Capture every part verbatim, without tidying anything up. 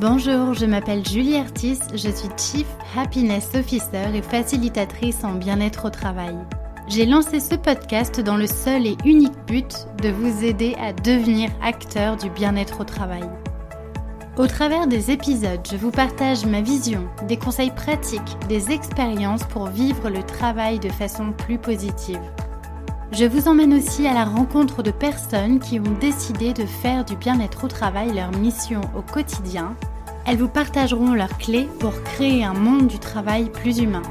Bonjour, je m'appelle Julie Artis, je suis Chief Happiness Officer et facilitatrice en bien-être au travail. J'ai lancé ce podcast dans le seul et unique but de vous aider à devenir acteur du bien-être au travail. Au travers des épisodes, je vous partage ma vision, des conseils pratiques, des expériences pour vivre le travail de façon plus positive. Je vous emmène aussi à la rencontre de personnes qui ont décidé de faire du bien-être au travail leur mission au quotidien. Elles vous partageront leurs clés pour créer un monde du travail plus humain.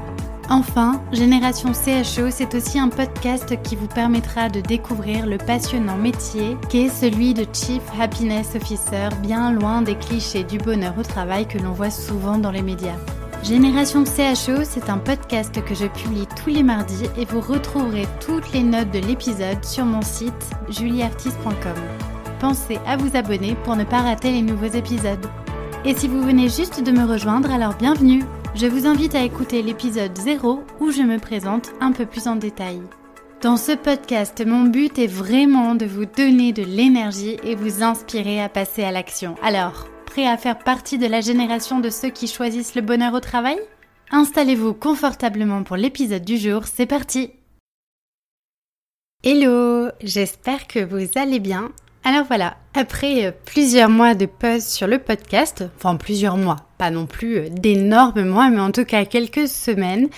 Enfin, Génération C H O, c'est aussi un podcast qui vous permettra de découvrir le passionnant métier qu'est celui de Chief Happiness Officer, bien loin des clichés du bonheur au travail que l'on voit souvent dans les médias. Génération C H O, c'est un podcast que je publie tous les mardis et vous retrouverez toutes les notes de l'épisode sur mon site julie artiste point com. Pensez à vous abonner pour ne pas rater les nouveaux épisodes. Et si vous venez juste de me rejoindre, alors bienvenue! Je vous invite à écouter l'épisode zéro où je me présente un peu plus en détail. Dans ce podcast, mon but est vraiment de vous donner de l'énergie et vous inspirer à passer à l'action. Alors, prêt à faire partie de la génération de ceux qui choisissent le bonheur au travail ? Installez-vous confortablement pour l'épisode du jour, c'est parti ! Hello, j'espère que vous allez bien. Alors voilà, après plusieurs mois de pause sur le podcast, enfin plusieurs mois, pas non plus d'énormes mois, mais en tout cas quelques semaines,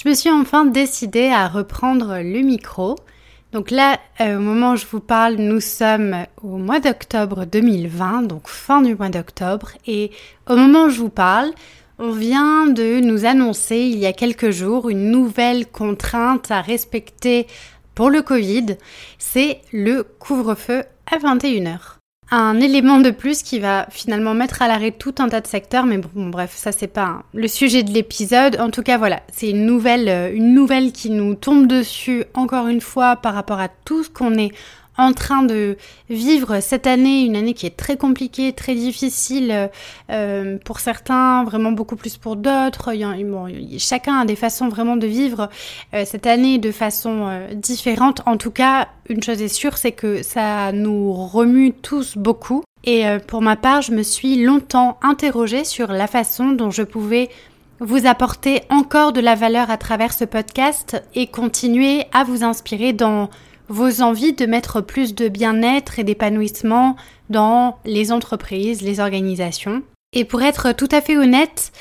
je me suis enfin décidée à reprendre le micro. Donc là, euh, au moment où je vous parle, nous sommes au mois d'octobre deux mille vingt, donc fin du mois d'octobre, et au moment où je vous parle, on vient de nous annoncer il y a quelques jours une nouvelle contrainte à respecter pour le Covid, c'est le couvre-feu à vingt et une heures. Un élément de plus qui va finalement mettre à l'arrêt tout un tas de secteurs, mais bon, bref, ça c'est pas le sujet de l'épisode. En tout cas, voilà, c'est une nouvelle, une nouvelle qui nous tombe dessus encore une fois par rapport à tout ce qu'on est en train de vivre cette année, une année qui est très compliquée, très difficile euh, pour certains, vraiment beaucoup plus pour d'autres. Il y a, bon, chacun a des façons vraiment de vivre euh, cette année de façon euh, différente. En tout cas, une chose est sûre, c'est que ça nous remue tous beaucoup. Et euh, pour ma part, je me suis longtemps interrogée sur la façon dont je pouvais vous apporter encore de la valeur à travers ce podcast et continuer à vous inspirer dans vos envies de mettre plus de bien-être et d'épanouissement dans les entreprises, les organisations. Et pour être tout à fait honnête,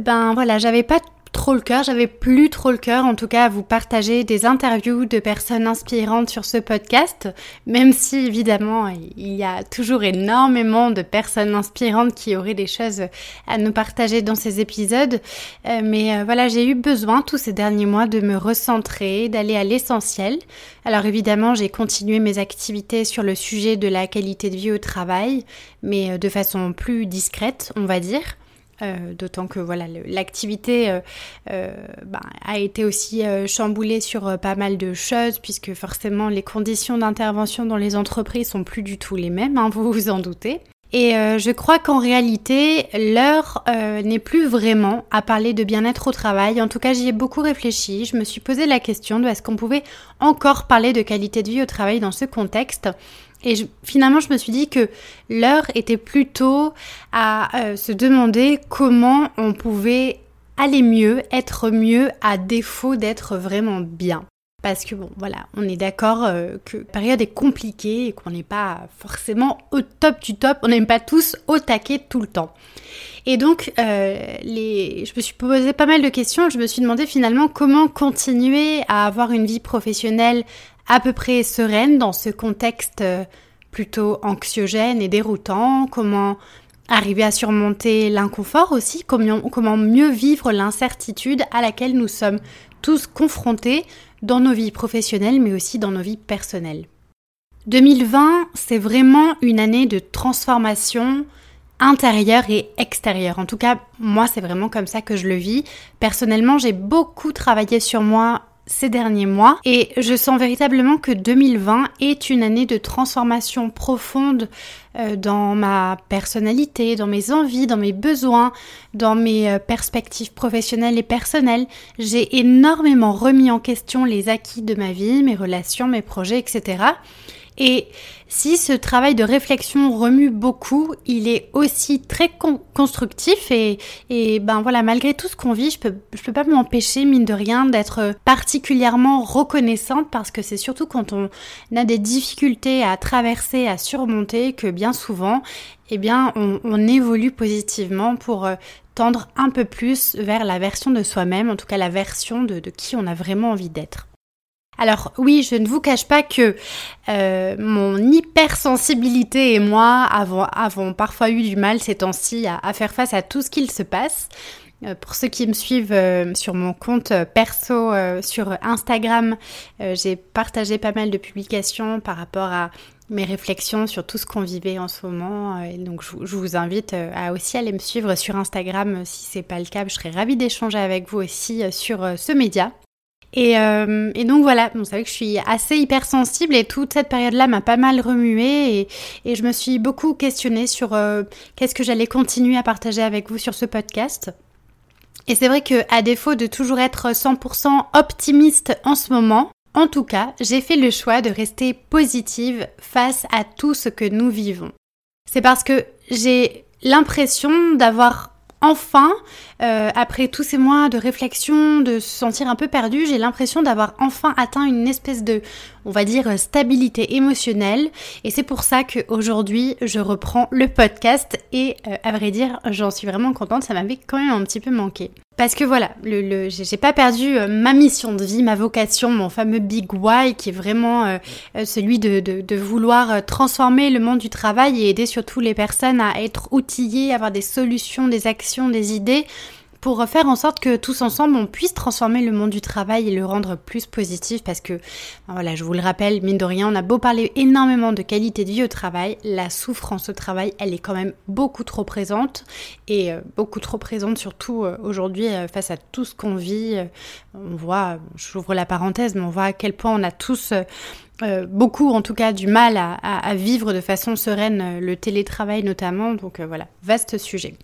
ben voilà, j'avais pas trop le cœur, j'avais plus trop le cœur en tout cas à vous partager des interviews de personnes inspirantes sur ce podcast, même si évidemment il y a toujours énormément de personnes inspirantes qui auraient des choses à nous partager dans ces épisodes, euh, mais euh, voilà, j'ai eu besoin tous ces derniers mois de me recentrer, d'aller à l'essentiel. Alors évidemment, j'ai continué mes activités sur le sujet de la qualité de vie au travail, mais de façon plus discrète, on va dire. Euh, d'autant que voilà, le, l'activité euh, euh, bah, a été aussi euh, chamboulée sur euh, pas mal de choses, puisque forcément les conditions d'intervention dans les entreprises sont plus du tout les mêmes, hein, vous vous en doutez. Et euh, je crois qu'en réalité, l'heure euh, n'est plus vraiment à parler de bien-être au travail. En tout cas, j'y ai beaucoup réfléchi. Je me suis posé la question de est-ce qu'on pouvait encore parler de qualité de vie au travail dans ce contexte ? Et je, finalement, je me suis dit que l'heure était plutôt à euh, se demander comment on pouvait aller mieux, être mieux à défaut d'être vraiment bien. Parce que bon, voilà, on est d'accord euh, que la période est compliquée et qu'on n'est pas forcément au top du top, on n'est pas tous au taquet tout le temps. Et donc, euh, les... je me suis posé pas mal de questions, je me suis demandé finalement comment continuer à avoir une vie professionnelle à peu près sereine dans ce contexte plutôt anxiogène et déroutant, comment arriver à surmonter l'inconfort aussi, comment, comment mieux vivre l'incertitude à laquelle nous sommes tous confrontés dans nos vies professionnelles mais aussi dans nos vies personnelles. deux mille vingt, c'est vraiment une année de transformation intérieure et extérieure. En tout cas, moi, c'est vraiment comme ça que je le vis. Personnellement, j'ai beaucoup travaillé sur moi ces derniers mois et je sens véritablement que deux mille vingt est une année de transformation profonde euh, dans ma personnalité, dans mes envies, dans mes besoins, dans mes euh, perspectives professionnelles et personnelles. J'ai énormément remis en question les acquis de ma vie, mes relations, mes projets, et cetera. Et si ce travail de réflexion remue beaucoup, il est aussi très con- constructif et, et ben voilà, malgré tout ce qu'on vit, je peux, je peux pas m'empêcher, mine de rien, d'être particulièrement reconnaissante, parce que c'est surtout quand on a des difficultés à traverser, à surmonter, que bien souvent, eh bien, on, on évolue positivement pour euh, tendre un peu plus vers la version de soi-même, en tout cas la version de, de qui on a vraiment envie d'être. Alors oui, je ne vous cache pas que euh, mon hypersensibilité et moi avons, avons parfois eu du mal ces temps-ci à, à faire face à tout ce qu'il se passe. Euh, pour ceux qui me suivent euh, sur mon compte perso euh, sur Instagram, euh, j'ai partagé pas mal de publications par rapport à mes réflexions sur tout ce qu'on vivait en ce moment. Et donc je, je vous invite à aussi aller me suivre sur Instagram si c'est pas le cas. Je serais ravie d'échanger avec vous aussi sur ce média. Et, euh, et donc voilà, vous savez que je suis assez hypersensible et toute cette période-là m'a pas mal remuée et, et je me suis beaucoup questionnée sur euh, qu'est-ce que j'allais continuer à partager avec vous sur ce podcast. Et c'est vrai qu'à défaut de toujours être cent pour cent optimiste en ce moment, en tout cas, j'ai fait le choix de rester positive face à tout ce que nous vivons. C'est parce que j'ai l'impression d'avoir enfin, euh, après tous ces mois de réflexion, de se sentir un peu perdue, j'ai l'impression d'avoir enfin atteint une espèce de, on va dire, stabilité émotionnelle. Et c'est pour ça qu'aujourd'hui, je reprends le podcast et euh, à vrai dire, j'en suis vraiment contente, ça m'avait quand même un petit peu manqué. Parce que voilà, le, le, j'ai pas perdu ma mission de vie, ma vocation, mon fameux big why qui est vraiment euh, celui de, de, de vouloir transformer le monde du travail et aider surtout les personnes à être outillées, avoir des solutions, des actions, des idées pour faire en sorte que tous ensemble on puisse transformer le monde du travail et le rendre plus positif, parce que, voilà, je vous le rappelle, mine de rien, on a beau parler énormément de qualité de vie au travail, la souffrance au travail, elle est quand même beaucoup trop présente et beaucoup trop présente surtout aujourd'hui face à tout ce qu'on vit. On voit, j'ouvre la parenthèse, mais on voit à quel point on a tous... Euh, beaucoup en tout cas du mal à, à, à vivre de façon sereine le télétravail notamment, donc euh, voilà, vaste sujet.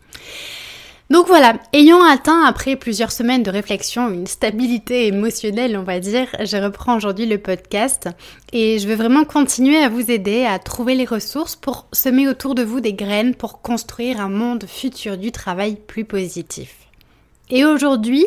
Donc voilà, ayant atteint après plusieurs semaines de réflexion une stabilité émotionnelle, on va dire, je reprends aujourd'hui le podcast et je veux vraiment continuer à vous aider à trouver les ressources pour semer autour de vous des graines pour construire un monde futur du travail plus positif. Et aujourd'hui,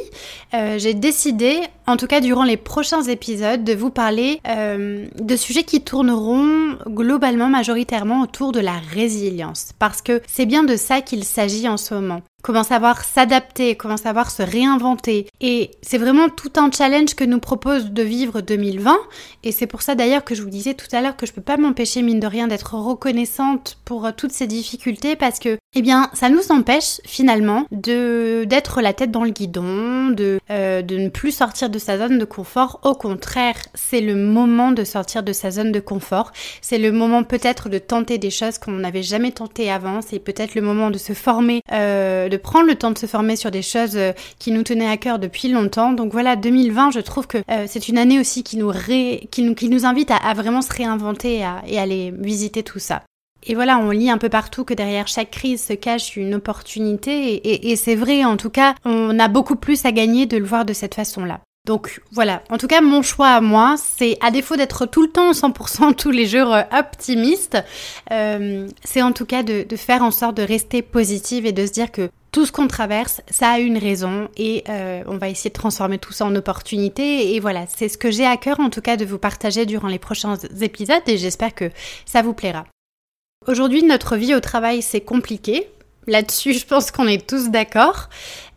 euh, j'ai décidé, en tout cas durant les prochains épisodes, de vous parler euh, de sujets qui tourneront globalement, majoritairement autour de la résilience. Parce que c'est bien de ça qu'il s'agit en ce moment. Comment savoir s'adapter, comment savoir se réinventer. Et c'est vraiment tout un challenge que nous propose de vivre deux mille vingt. Et c'est pour ça d'ailleurs que je vous disais tout à l'heure que je peux pas m'empêcher, mine de rien, d'être reconnaissante pour toutes ces difficultés, parce que, eh bien, ça nous empêche finalement de d'être la tête dans le guidon, de, euh, de ne plus sortir de sa zone de confort. Au contraire, c'est le moment de sortir de sa zone de confort. C'est le moment peut-être de tenter des choses qu'on n'avait jamais tentées avant. C'est peut-être le moment de se former, euh, de prendre le temps de se former sur des choses qui nous tenaient à cœur depuis longtemps. Donc voilà, deux mille vingt, je trouve que euh, c'est une année aussi qui nous, ré... qui nous, qui nous invite à, à vraiment se réinventer et à, et à aller visiter tout ça. Et voilà, on lit un peu partout que derrière chaque crise se cache une opportunité, et, et, et c'est vrai, en tout cas, on a beaucoup plus à gagner de le voir de cette façon-là. Donc voilà, en tout cas mon choix à moi, c'est à défaut d'être tout le temps cent pour cent tous les jours optimiste, euh, c'est en tout cas de, de faire en sorte de rester positive et de se dire que tout ce qu'on traverse, ça a une raison et euh, on va essayer de transformer tout ça en opportunité. Et voilà, c'est ce que j'ai à cœur en tout cas de vous partager durant les prochains épisodes et j'espère que ça vous plaira. Aujourd'hui, notre vie au travail, c'est compliqué. Là-dessus, je pense qu'on est tous d'accord.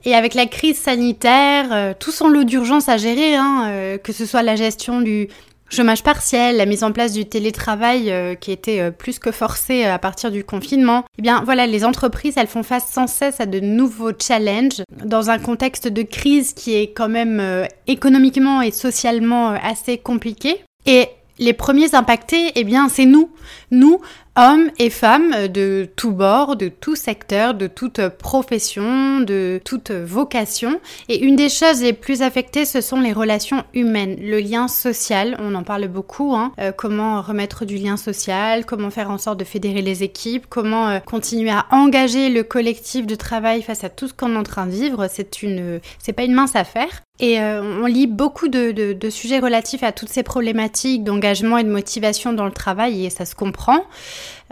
Et avec la crise sanitaire, euh, tout son lot d'urgence à gérer, hein, euh, que ce soit la gestion du chômage partiel, la mise en place du télétravail euh, qui était euh, plus que forcé à partir du confinement. Eh bien voilà, les entreprises, elles font face sans cesse à de nouveaux challenges dans un contexte de crise qui est quand même euh, économiquement et socialement euh, assez compliqué. Et les premiers impactés, eh bien c'est nous, nous hommes et femmes de tous bords, de tout secteur, de toute profession, de toute vocation. Et une des choses les plus affectées, ce sont les relations humaines, le lien social. On en parle beaucoup, hein. Euh, comment remettre du lien social, comment faire en sorte de fédérer les équipes, comment euh, continuer à engager le collectif de travail face à tout ce qu'on est en train de vivre. C'est une, c'est pas une mince affaire. Et euh, on lit beaucoup de, de, de sujets relatifs à toutes ces problématiques d'engagement et de motivation dans le travail, et ça se comprend.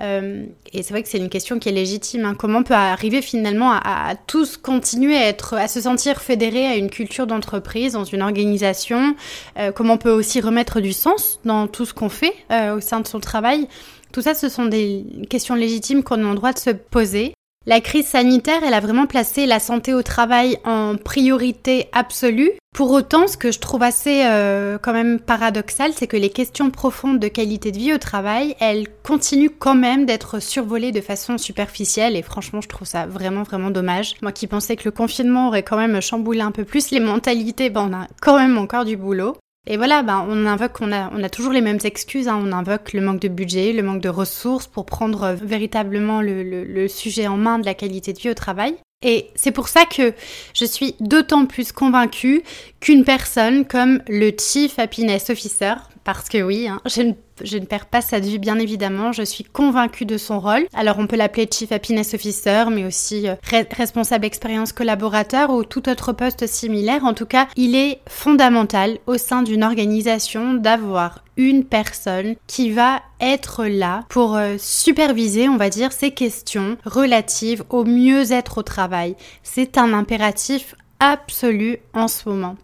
Euh, et c'est vrai que c'est une question qui est légitime, hein. Comment on peut arriver finalement à, à tous continuer à, être, à se sentir fédérés à une culture d'entreprise, dans une organisation, euh, comment on peut aussi remettre du sens dans tout ce qu'on fait euh, au sein de son travail. Tout ça, ce sont des questions légitimes qu'on est en droit de se poser. La crise sanitaire, elle a vraiment placé la santé au travail en priorité absolue. Pour autant, ce que je trouve assez euh, quand même paradoxal, c'est que les questions profondes de qualité de vie au travail, elles continuent quand même d'être survolées de façon superficielle. Et franchement, je trouve ça vraiment, vraiment dommage. Moi qui pensais que le confinement aurait quand même chamboulé un peu plus les mentalités, ben on a quand même encore du boulot. Et voilà, bah, on invoque, on a, on a toujours les mêmes excuses, hein. On invoque le manque de budget, le manque de ressources pour prendre véritablement le, le, le sujet en main de la qualité de vie au travail. Et c'est pour ça que je suis d'autant plus convaincue qu'une personne comme le Chief Happiness Officer, parce que oui, hein, je, ne, je ne perds pas ça de vue, bien évidemment, je suis convaincue de son rôle. Alors on peut l'appeler Chief Happiness Officer, mais aussi euh, re- responsable expérience collaborateur ou tout autre poste similaire. En tout cas, il est fondamental au sein d'une organisation d'avoir une personne qui va être là pour euh, superviser, on va dire, ces questions relatives au mieux-être au travail. C'est un impératif absolu en ce moment.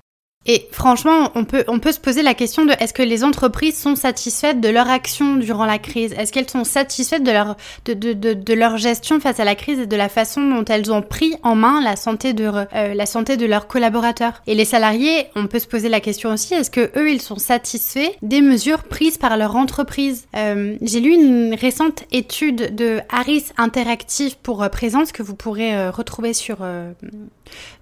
Et franchement, on peut, on peut se poser la question de est-ce que les entreprises sont satisfaites de leur action durant la crise? Est-ce qu'elles sont satisfaites de leur, de, de, de, de leur gestion face à la crise et de la façon dont elles ont pris en main la santé de, euh, la santé de leurs collaborateurs? Et les salariés, on peut se poser la question aussi, est-ce que eux, ils sont satisfaits des mesures prises par leur entreprise? Euh, j'ai lu une récente étude de Harris Interactive pour euh, Présence que vous pourrez euh, retrouver sur... Euh,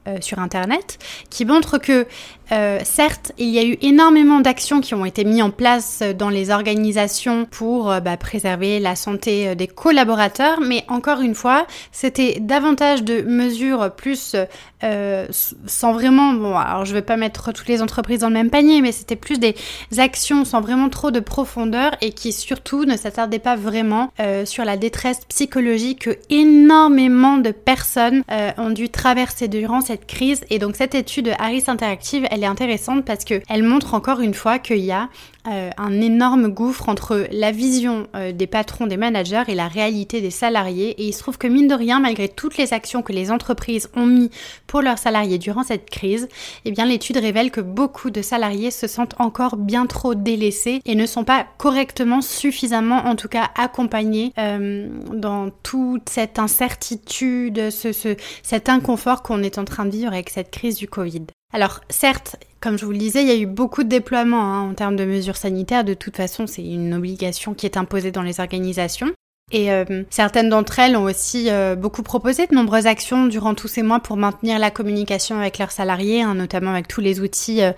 Euh, sur internet, qui montre que euh, certes, il y a eu énormément d'actions qui ont été mises en place dans les organisations pour euh, bah, préserver la santé des collaborateurs, mais encore une fois, c'était davantage de mesures plus euh, sans vraiment, bon, alors je vais pas mettre toutes les entreprises dans le même panier, mais c'était plus des actions sans vraiment trop de profondeur et qui surtout ne s'attardaient pas vraiment euh, sur la détresse psychologique que énormément de personnes euh, ont dû traverser de durant cette crise. Et donc cette étude Harris Interactive, elle est intéressante parce qu'elle montre encore une fois qu'il y a euh, un énorme gouffre entre la vision euh, des patrons, des managers et la réalité des salariés. Et il se trouve que mine de rien, malgré toutes les actions que les entreprises ont mises pour leurs salariés durant cette crise, eh bien l'étude révèle que beaucoup de salariés se sentent encore bien trop délaissés et ne sont pas correctement, suffisamment en tout cas accompagnés euh, dans toute cette incertitude, ce, ce, cet inconfort qu'on est en train de vivre avec cette crise du Covid. Alors certes, comme je vous le disais, il y a eu beaucoup de déploiements hein, en termes de mesures sanitaires. De toute façon, c'est une obligation qui est imposée dans les organisations. Et euh, certaines d'entre elles ont aussi euh, beaucoup proposé de nombreuses actions durant tous ces mois pour maintenir la communication avec leurs salariés, hein, notamment avec tous les outils euh,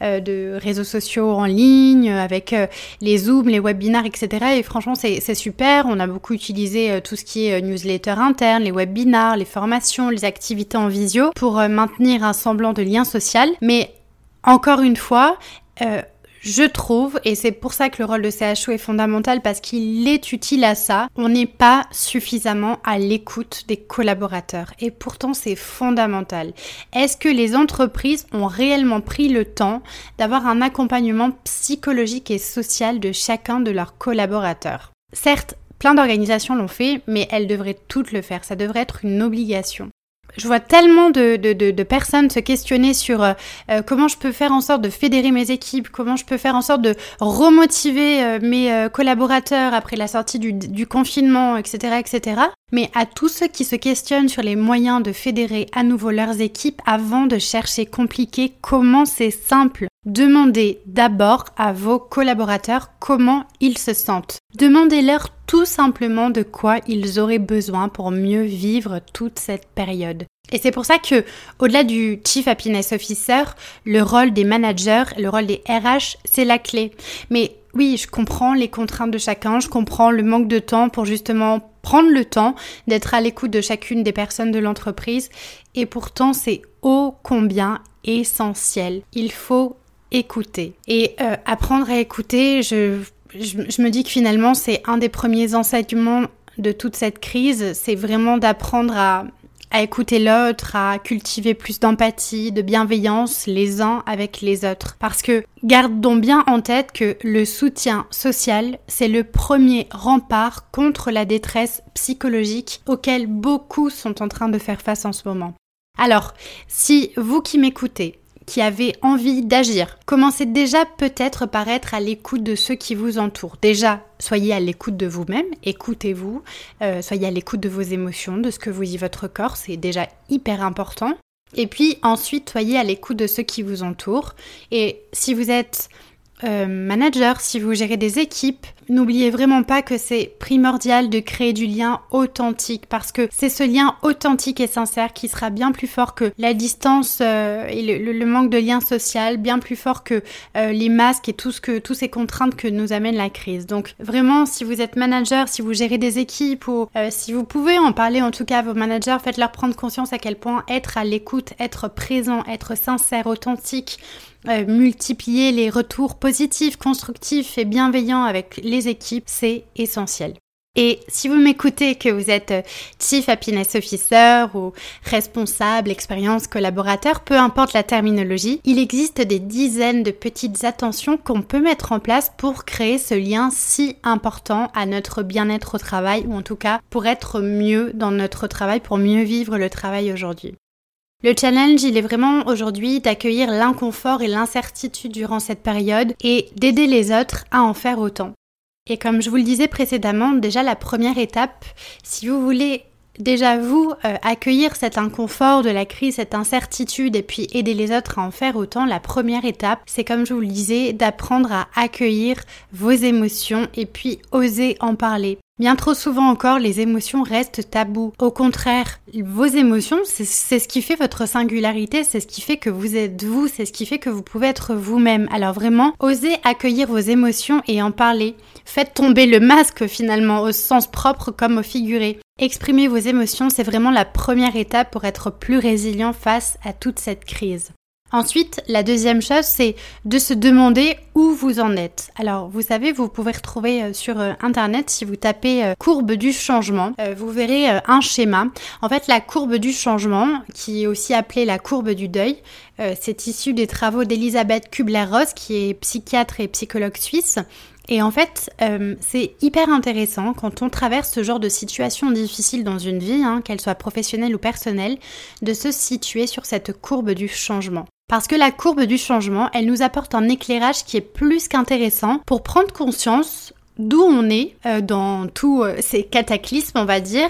euh, de réseaux sociaux en ligne, avec euh, les Zooms, les webinaires, et cetera. Et franchement, c'est, c'est super. On a beaucoup utilisé euh, tout ce qui est euh, newsletter interne, les webinaires, les formations, les activités en visio pour euh, maintenir un semblant de lien social. Mais encore une fois... Euh, Je trouve, et c'est pour ça que le rôle de C H O est fondamental, parce qu'il est utile à ça, on n'est pas suffisamment à l'écoute des collaborateurs. Et pourtant, c'est fondamental. Est-ce que les entreprises ont réellement pris le temps d'avoir un accompagnement psychologique et social de chacun de leurs collaborateurs? Certes, plein d'organisations l'ont fait, mais elles devraient toutes le faire. Ça devrait être une obligation. Je vois tellement de, de, de, de personnes se questionner sur euh, comment je peux faire en sorte de fédérer mes équipes, comment je peux faire en sorte de remotiver euh, mes euh, collaborateurs après la sortie du, du confinement, et cetera, et cetera. Mais à tous ceux qui se questionnent sur les moyens de fédérer à nouveau leurs équipes avant de chercher compliqué, comment c'est simple. Demandez d'abord à vos collaborateurs comment ils se sentent. Demandez-leur tout simplement de quoi ils auraient besoin pour mieux vivre toute cette période. Et c'est pour ça que, au-delà du Chief Happiness Officer, le rôle des managers, le rôle des R H, c'est la clé. Mais oui, je comprends les contraintes de chacun, je comprends le manque de temps pour justement prendre le temps d'être à l'écoute de chacune des personnes de l'entreprise. Et pourtant, c'est ô combien essentiel. Il faut écouter. Et euh, apprendre à écouter, je, je, je me dis que finalement, c'est un des premiers enseignements de toute cette crise. C'est vraiment d'apprendre à... à écouter l'autre, à cultiver plus d'empathie, de bienveillance les uns avec les autres. Parce que gardons bien en tête que le soutien social, c'est le premier rempart contre la détresse psychologique auquel beaucoup sont en train de faire face en ce moment. Alors, si vous qui m'écoutez, qui avez envie d'agir, commencez déjà peut-être par être à l'écoute de ceux qui vous entourent. Déjà, soyez à l'écoute de vous-même, écoutez-vous, euh, soyez à l'écoute de vos émotions, de ce que vous dit votre corps, c'est déjà hyper important. Et puis ensuite, soyez à l'écoute de ceux qui vous entourent. Et si vous êtes euh, manager, si vous gérez des équipes, n'oubliez vraiment pas que c'est primordial de créer du lien authentique, parce que c'est ce lien authentique et sincère qui sera bien plus fort que la distance euh, et le, le manque de lien social, bien plus fort que euh, les masques et tout ce que, toutes ces contraintes que nous amène la crise. Donc vraiment, si vous êtes manager, si vous gérez des équipes ou euh, si vous pouvez en parler en tout cas à vos managers, faites-leur prendre conscience à quel point être à l'écoute, être présent, être sincère, authentique, euh, multiplier les retours positifs, constructifs et bienveillants avec les équipes, c'est essentiel. Et si vous m'écoutez, que vous êtes Chief Happiness Officer ou responsable, expérience, collaborateur, peu importe la terminologie, il existe des dizaines de petites attentions qu'on peut mettre en place pour créer ce lien si important à notre bien-être au travail, ou en tout cas pour être mieux dans notre travail, pour mieux vivre le travail aujourd'hui. Le challenge, il est vraiment aujourd'hui d'accueillir l'inconfort et l'incertitude durant cette période et d'aider les autres à en faire autant. Et comme je vous le disais précédemment, déjà la première étape, si vous voulez déjà vous euh, accueillir cet inconfort de la crise, cette incertitude et puis aider les autres à en faire autant, la première étape, c'est comme je vous le disais, d'apprendre à accueillir vos émotions et puis oser en parler. Bien trop souvent encore, les émotions restent taboues. Au contraire, vos émotions, c'est, c'est ce qui fait votre singularité, c'est ce qui fait que vous êtes vous, c'est ce qui fait que vous pouvez être vous-même. Alors vraiment, osez accueillir vos émotions et en parler. Faites tomber le masque finalement, au sens propre comme au figuré. Exprimer vos émotions, c'est vraiment la première étape pour être plus résilient face à toute cette crise. Ensuite, la deuxième chose, c'est de se demander où vous en êtes. Alors, vous savez, vous pouvez retrouver sur Internet, si vous tapez « courbe du changement », vous verrez un schéma. En fait, la courbe du changement, qui est aussi appelée la courbe du deuil, c'est issu des travaux d'Elisabeth Kubler-Ross, qui est psychiatre et psychologue suisse. Et en fait, euh, c'est hyper intéressant quand on traverse ce genre de situation difficile dans une vie, hein, qu'elle soit professionnelle ou personnelle, de se situer sur cette courbe du changement. Parce que la courbe du changement, elle nous apporte un éclairage qui est plus qu'intéressant pour prendre conscience d'où on est euh, dans tous euh, ces cataclysmes, on va dire,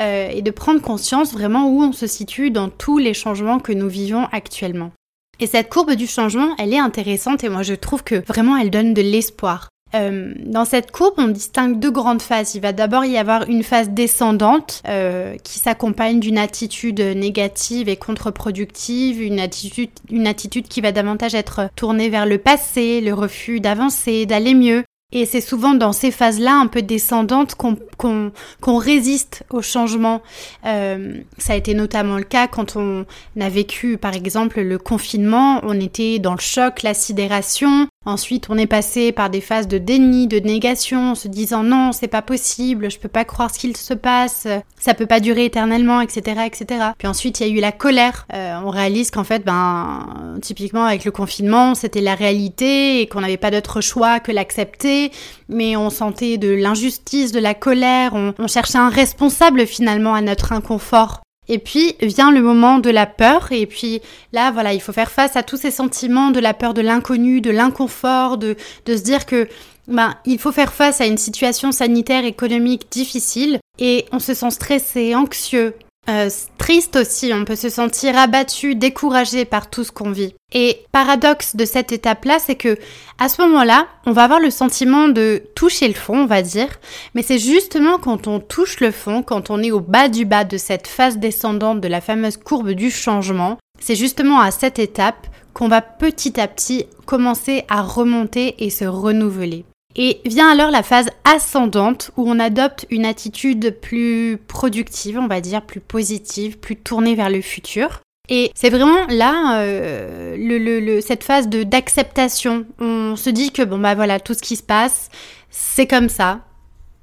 euh, et de prendre conscience vraiment où on se situe dans tous les changements que nous vivons actuellement. Et cette courbe du changement, elle est intéressante et moi je trouve que vraiment elle donne de l'espoir. Euh, dans cette courbe, on distingue deux grandes phases. Il va d'abord y avoir une phase descendante euh, qui s'accompagne d'une attitude négative et contre-productive, une attitude, une attitude qui va davantage être tournée vers le passé, le refus d'avancer, d'aller mieux. Et c'est souvent dans ces phases-là un peu descendantes qu'on, qu'on, qu'on résiste au changement. Euh, ça a été notamment le cas quand on a vécu, par exemple, le confinement. On était dans le choc, la sidération. Ensuite, on est passé par des phases de déni, de négation, en se disant non, c'est pas possible, je peux pas croire ce qu'il se passe, ça peut pas durer éternellement, et cetera, et cetera. Puis ensuite, il y a eu la colère. Euh, on réalise qu'en fait, ben, typiquement avec le confinement, c'était la réalité et qu'on n'avait pas d'autre choix que l'accepter. Mais on sentait de l'injustice, de la colère, on, on cherchait un responsable finalement à notre inconfort. Et puis vient le moment de la peur, et puis là voilà, il faut faire face à tous ces sentiments de la peur de l'inconnu, de l'inconfort, de, de se dire que ben, il faut faire face à une situation sanitaire, économique difficile, et on se sent stressé, anxieux. Euh, triste aussi, on peut se sentir abattu, découragé par tout ce qu'on vit. Et paradoxe de cette étape-là, c'est que à ce moment-là, on va avoir le sentiment de toucher le fond, on va dire, mais c'est justement quand on touche le fond, quand on est au bas du bas de cette phase descendante de la fameuse courbe du changement, c'est justement à cette étape qu'on va petit à petit commencer à remonter et se renouveler. Et vient alors la phase ascendante où on adopte une attitude plus productive, on va dire, plus positive, plus tournée vers le futur. Et c'est vraiment là, euh, le, le, le, cette phase de, d'acceptation. On se dit que bon bah voilà, tout ce qui se passe, c'est comme ça.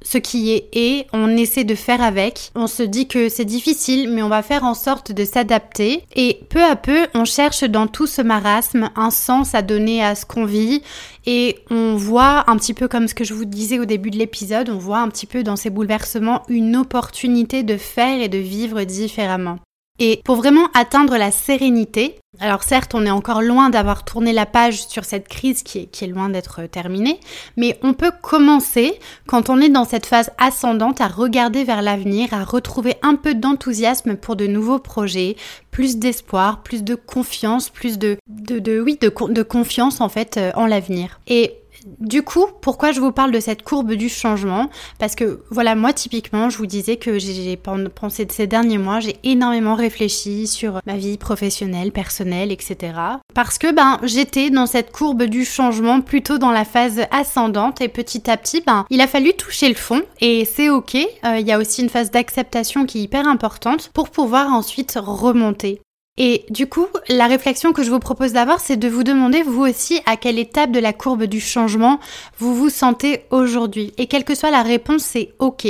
Ce qui est est, on essaie de faire avec. On se dit que c'est difficile, mais on va faire en sorte de s'adapter. Et peu à peu, on cherche dans tout ce marasme un sens à donner à ce qu'on vit. Et on voit un petit peu, comme ce que je vous disais au début de l'épisode, on voit un petit peu dans ces bouleversements une opportunité de faire et de vivre différemment. Et pour vraiment atteindre la sérénité, alors certes on est encore loin d'avoir tourné la page sur cette crise qui est, qui est loin d'être terminée, mais on peut commencer, quand on est dans cette phase ascendante, à regarder vers l'avenir, à retrouver un peu d'enthousiasme pour de nouveaux projets, plus d'espoir, plus de confiance, plus de, de, de, oui, de, de confiance en fait en l'avenir. Et du coup, pourquoi je vous parle de cette courbe du changement ? Parce que voilà, moi typiquement, je vous disais que j'ai pensé de ces derniers mois, j'ai énormément réfléchi sur ma vie professionnelle, personnelle, et cetera. Parce que ben j'étais dans cette courbe du changement, plutôt dans la phase ascendante, et petit à petit, ben il a fallu toucher le fond, et c'est ok. Euh, il y a aussi une phase d'acceptation qui est hyper importante pour pouvoir ensuite remonter. Et du coup, la réflexion que je vous propose d'avoir, c'est de vous demander vous aussi à quelle étape de la courbe du changement vous vous sentez aujourd'hui. Et quelle que soit la réponse, c'est ok.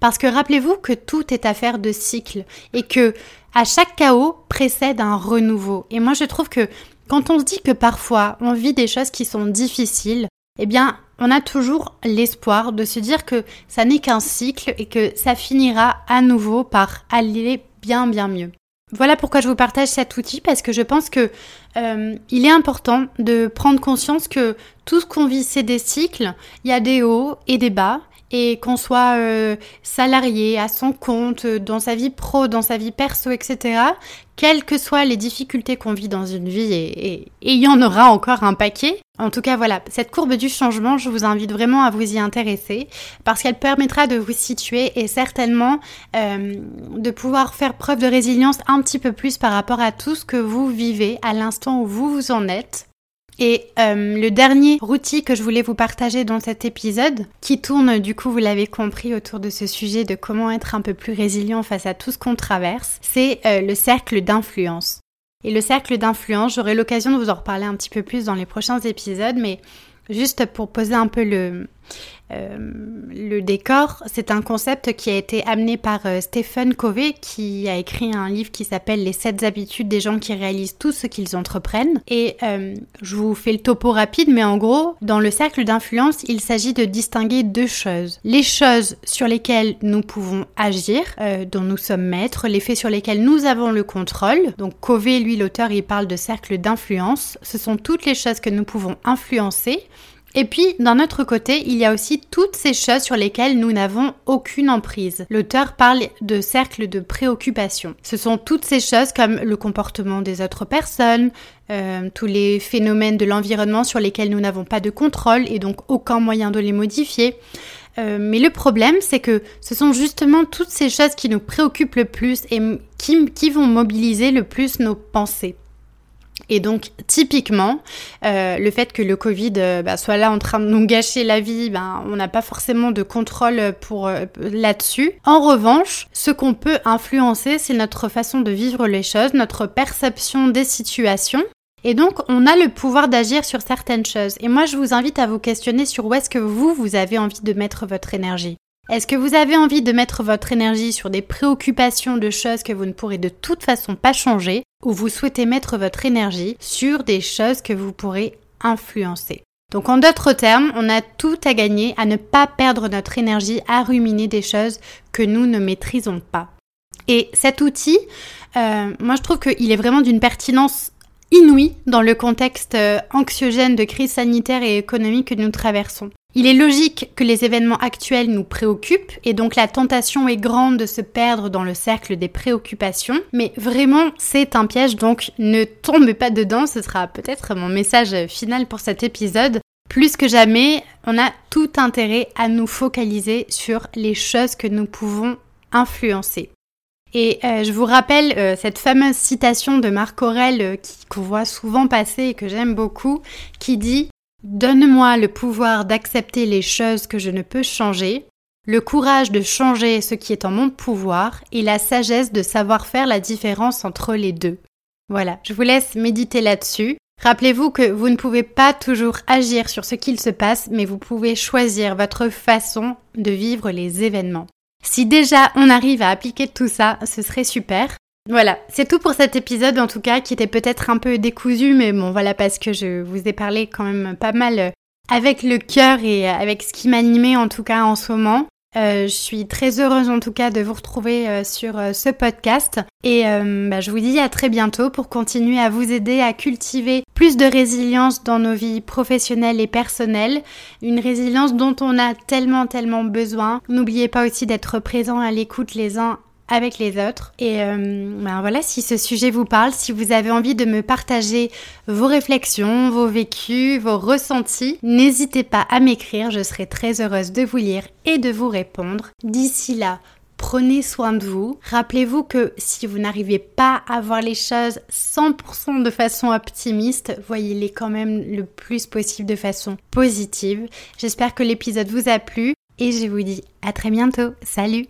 Parce que rappelez-vous que tout est affaire de cycle et que à chaque chaos précède un renouveau. Et moi, je trouve que quand on se dit que parfois on vit des choses qui sont difficiles, eh bien, on a toujours l'espoir de se dire que ça n'est qu'un cycle et que ça finira à nouveau par aller bien, bien mieux. Voilà pourquoi je vous partage cet outil, parce que je pense que euh, il est important de prendre conscience que tout ce qu'on vit, c'est des cycles, il y a des hauts et des bas, et qu'on soit euh, salarié, à son compte, dans sa vie pro, dans sa vie perso, et cetera, quelles que soient les difficultés qu'on vit dans une vie, et il y en aura encore un paquet. En tout cas, voilà, cette courbe du changement, je vous invite vraiment à vous y intéresser parce qu'elle permettra de vous situer et certainement euh, de pouvoir faire preuve de résilience un petit peu plus par rapport à tout ce que vous vivez à l'instant où vous vous en êtes. Et euh, le dernier outil que je voulais vous partager dans cet épisode, qui tourne du coup, vous l'avez compris, autour de ce sujet de comment être un peu plus résilient face à tout ce qu'on traverse, c'est euh, le cercle d'influence. Et le cercle d'influence, j'aurai l'occasion de vous en reparler un petit peu plus dans les prochains épisodes, mais juste pour poser un peu le, euh, le décor, c'est un concept qui a été amené par euh, Stephen Covey, qui a écrit un livre qui s'appelle « Les sept habitudes des gens qui réalisent tout ce qu'ils entreprennent ». Et euh, je vous fais le topo rapide, mais en gros, dans le cercle d'influence, il s'agit de distinguer deux choses. Les choses sur lesquelles nous pouvons agir, euh, dont nous sommes maîtres, les faits sur lesquels nous avons le contrôle. Donc Covey, lui, l'auteur, il parle de cercle d'influence. Ce sont toutes les choses que nous pouvons influencer. Et puis, d'un autre côté, il y a aussi toutes ces choses sur lesquelles nous n'avons aucune emprise. L'auteur parle de cercle de préoccupation. Ce sont toutes ces choses comme le comportement des autres personnes, euh, tous les phénomènes de l'environnement sur lesquels nous n'avons pas de contrôle et donc aucun moyen de les modifier. Euh, mais le problème, c'est que ce sont justement toutes ces choses qui nous préoccupent le plus et qui, qui vont mobiliser le plus nos pensées. Et donc, typiquement, euh, le fait que le Covid euh, bah, soit là en train de nous gâcher la vie, bah, on n'a pas forcément de contrôle pour, euh, là-dessus. En revanche, ce qu'on peut influencer, c'est notre façon de vivre les choses, notre perception des situations. Et donc, on a le pouvoir d'agir sur certaines choses. Et moi, je vous invite à vous questionner sur où est-ce que vous, vous avez envie de mettre votre énergie. Est-ce que vous avez envie de mettre votre énergie sur des préoccupations de choses que vous ne pourrez de toute façon pas changer, ou vous souhaitez mettre votre énergie sur des choses que vous pourrez influencer ? Donc en d'autres termes, on a tout à gagner à ne pas perdre notre énergie à ruminer des choses que nous ne maîtrisons pas. Et cet outil, euh, moi je trouve qu'il est vraiment d'une pertinence inouïe dans le contexte anxiogène de crise sanitaire et économique que nous traversons. Il est logique que les événements actuels nous préoccupent et donc la tentation est grande de se perdre dans le cercle des préoccupations, mais vraiment c'est un piège, donc ne tombez pas dedans, ce sera peut-être mon message final pour cet épisode. Plus que jamais, on a tout intérêt à nous focaliser sur les choses que nous pouvons influencer. Et euh, je vous rappelle euh, cette fameuse citation de Marc Aurèle euh, qui, qu'on voit souvent passer et que j'aime beaucoup, qui dit Donne-moi le pouvoir d'accepter les choses que je ne peux changer, le courage de changer ce qui est en mon pouvoir et la sagesse de savoir faire la différence entre les deux. Voilà, je vous laisse méditer là-dessus. Rappelez-vous que vous ne pouvez pas toujours agir sur ce qu'il se passe, mais vous pouvez choisir votre façon de vivre les événements. Si déjà on arrive à appliquer tout ça, ce serait super. Voilà, c'est tout pour cet épisode en tout cas, qui était peut-être un peu décousu, mais bon voilà, parce que je vous ai parlé quand même pas mal avec le cœur et avec ce qui m'animait en tout cas en ce moment. Euh, je suis très heureuse en tout cas de vous retrouver euh, sur euh, ce podcast et euh, bah, je vous dis à très bientôt pour continuer à vous aider à cultiver plus de résilience dans nos vies professionnelles et personnelles, une résilience dont on a tellement tellement besoin. N'oubliez pas aussi d'être présent à l'écoute les uns avec les autres et euh, ben voilà, si ce sujet vous parle, si vous avez envie de me partager vos réflexions, vos vécus, vos ressentis, n'hésitez pas à m'écrire, je serai très heureuse de vous lire et de vous répondre. D'ici là, prenez soin de vous. Rappelez-vous que si vous n'arrivez pas à voir les choses cent pour cent de façon optimiste, voyez-les quand même le plus possible de façon positive. J'espère que l'épisode vous a plu et je vous dis à très bientôt. Salut!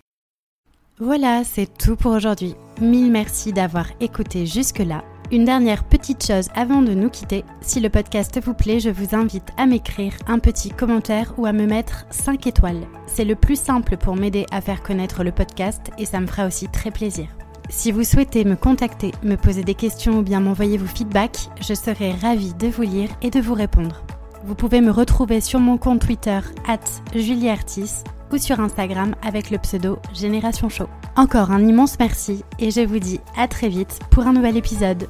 Voilà, c'est tout pour aujourd'hui. Mille merci d'avoir écouté jusque-là. Une dernière petite chose avant de nous quitter. Si le podcast vous plaît, je vous invite à m'écrire un petit commentaire ou à me mettre cinq étoiles. C'est le plus simple pour m'aider à faire connaître le podcast et ça me fera aussi très plaisir. Si vous souhaitez me contacter, me poser des questions ou bien m'envoyer vos feedbacks, je serai ravie de vous lire et de vous répondre. Vous pouvez me retrouver sur mon compte Twitter arobase julie artis ou sur Instagram avec le pseudo Génération C H O. Encore un immense merci et je vous dis à très vite pour un nouvel épisode.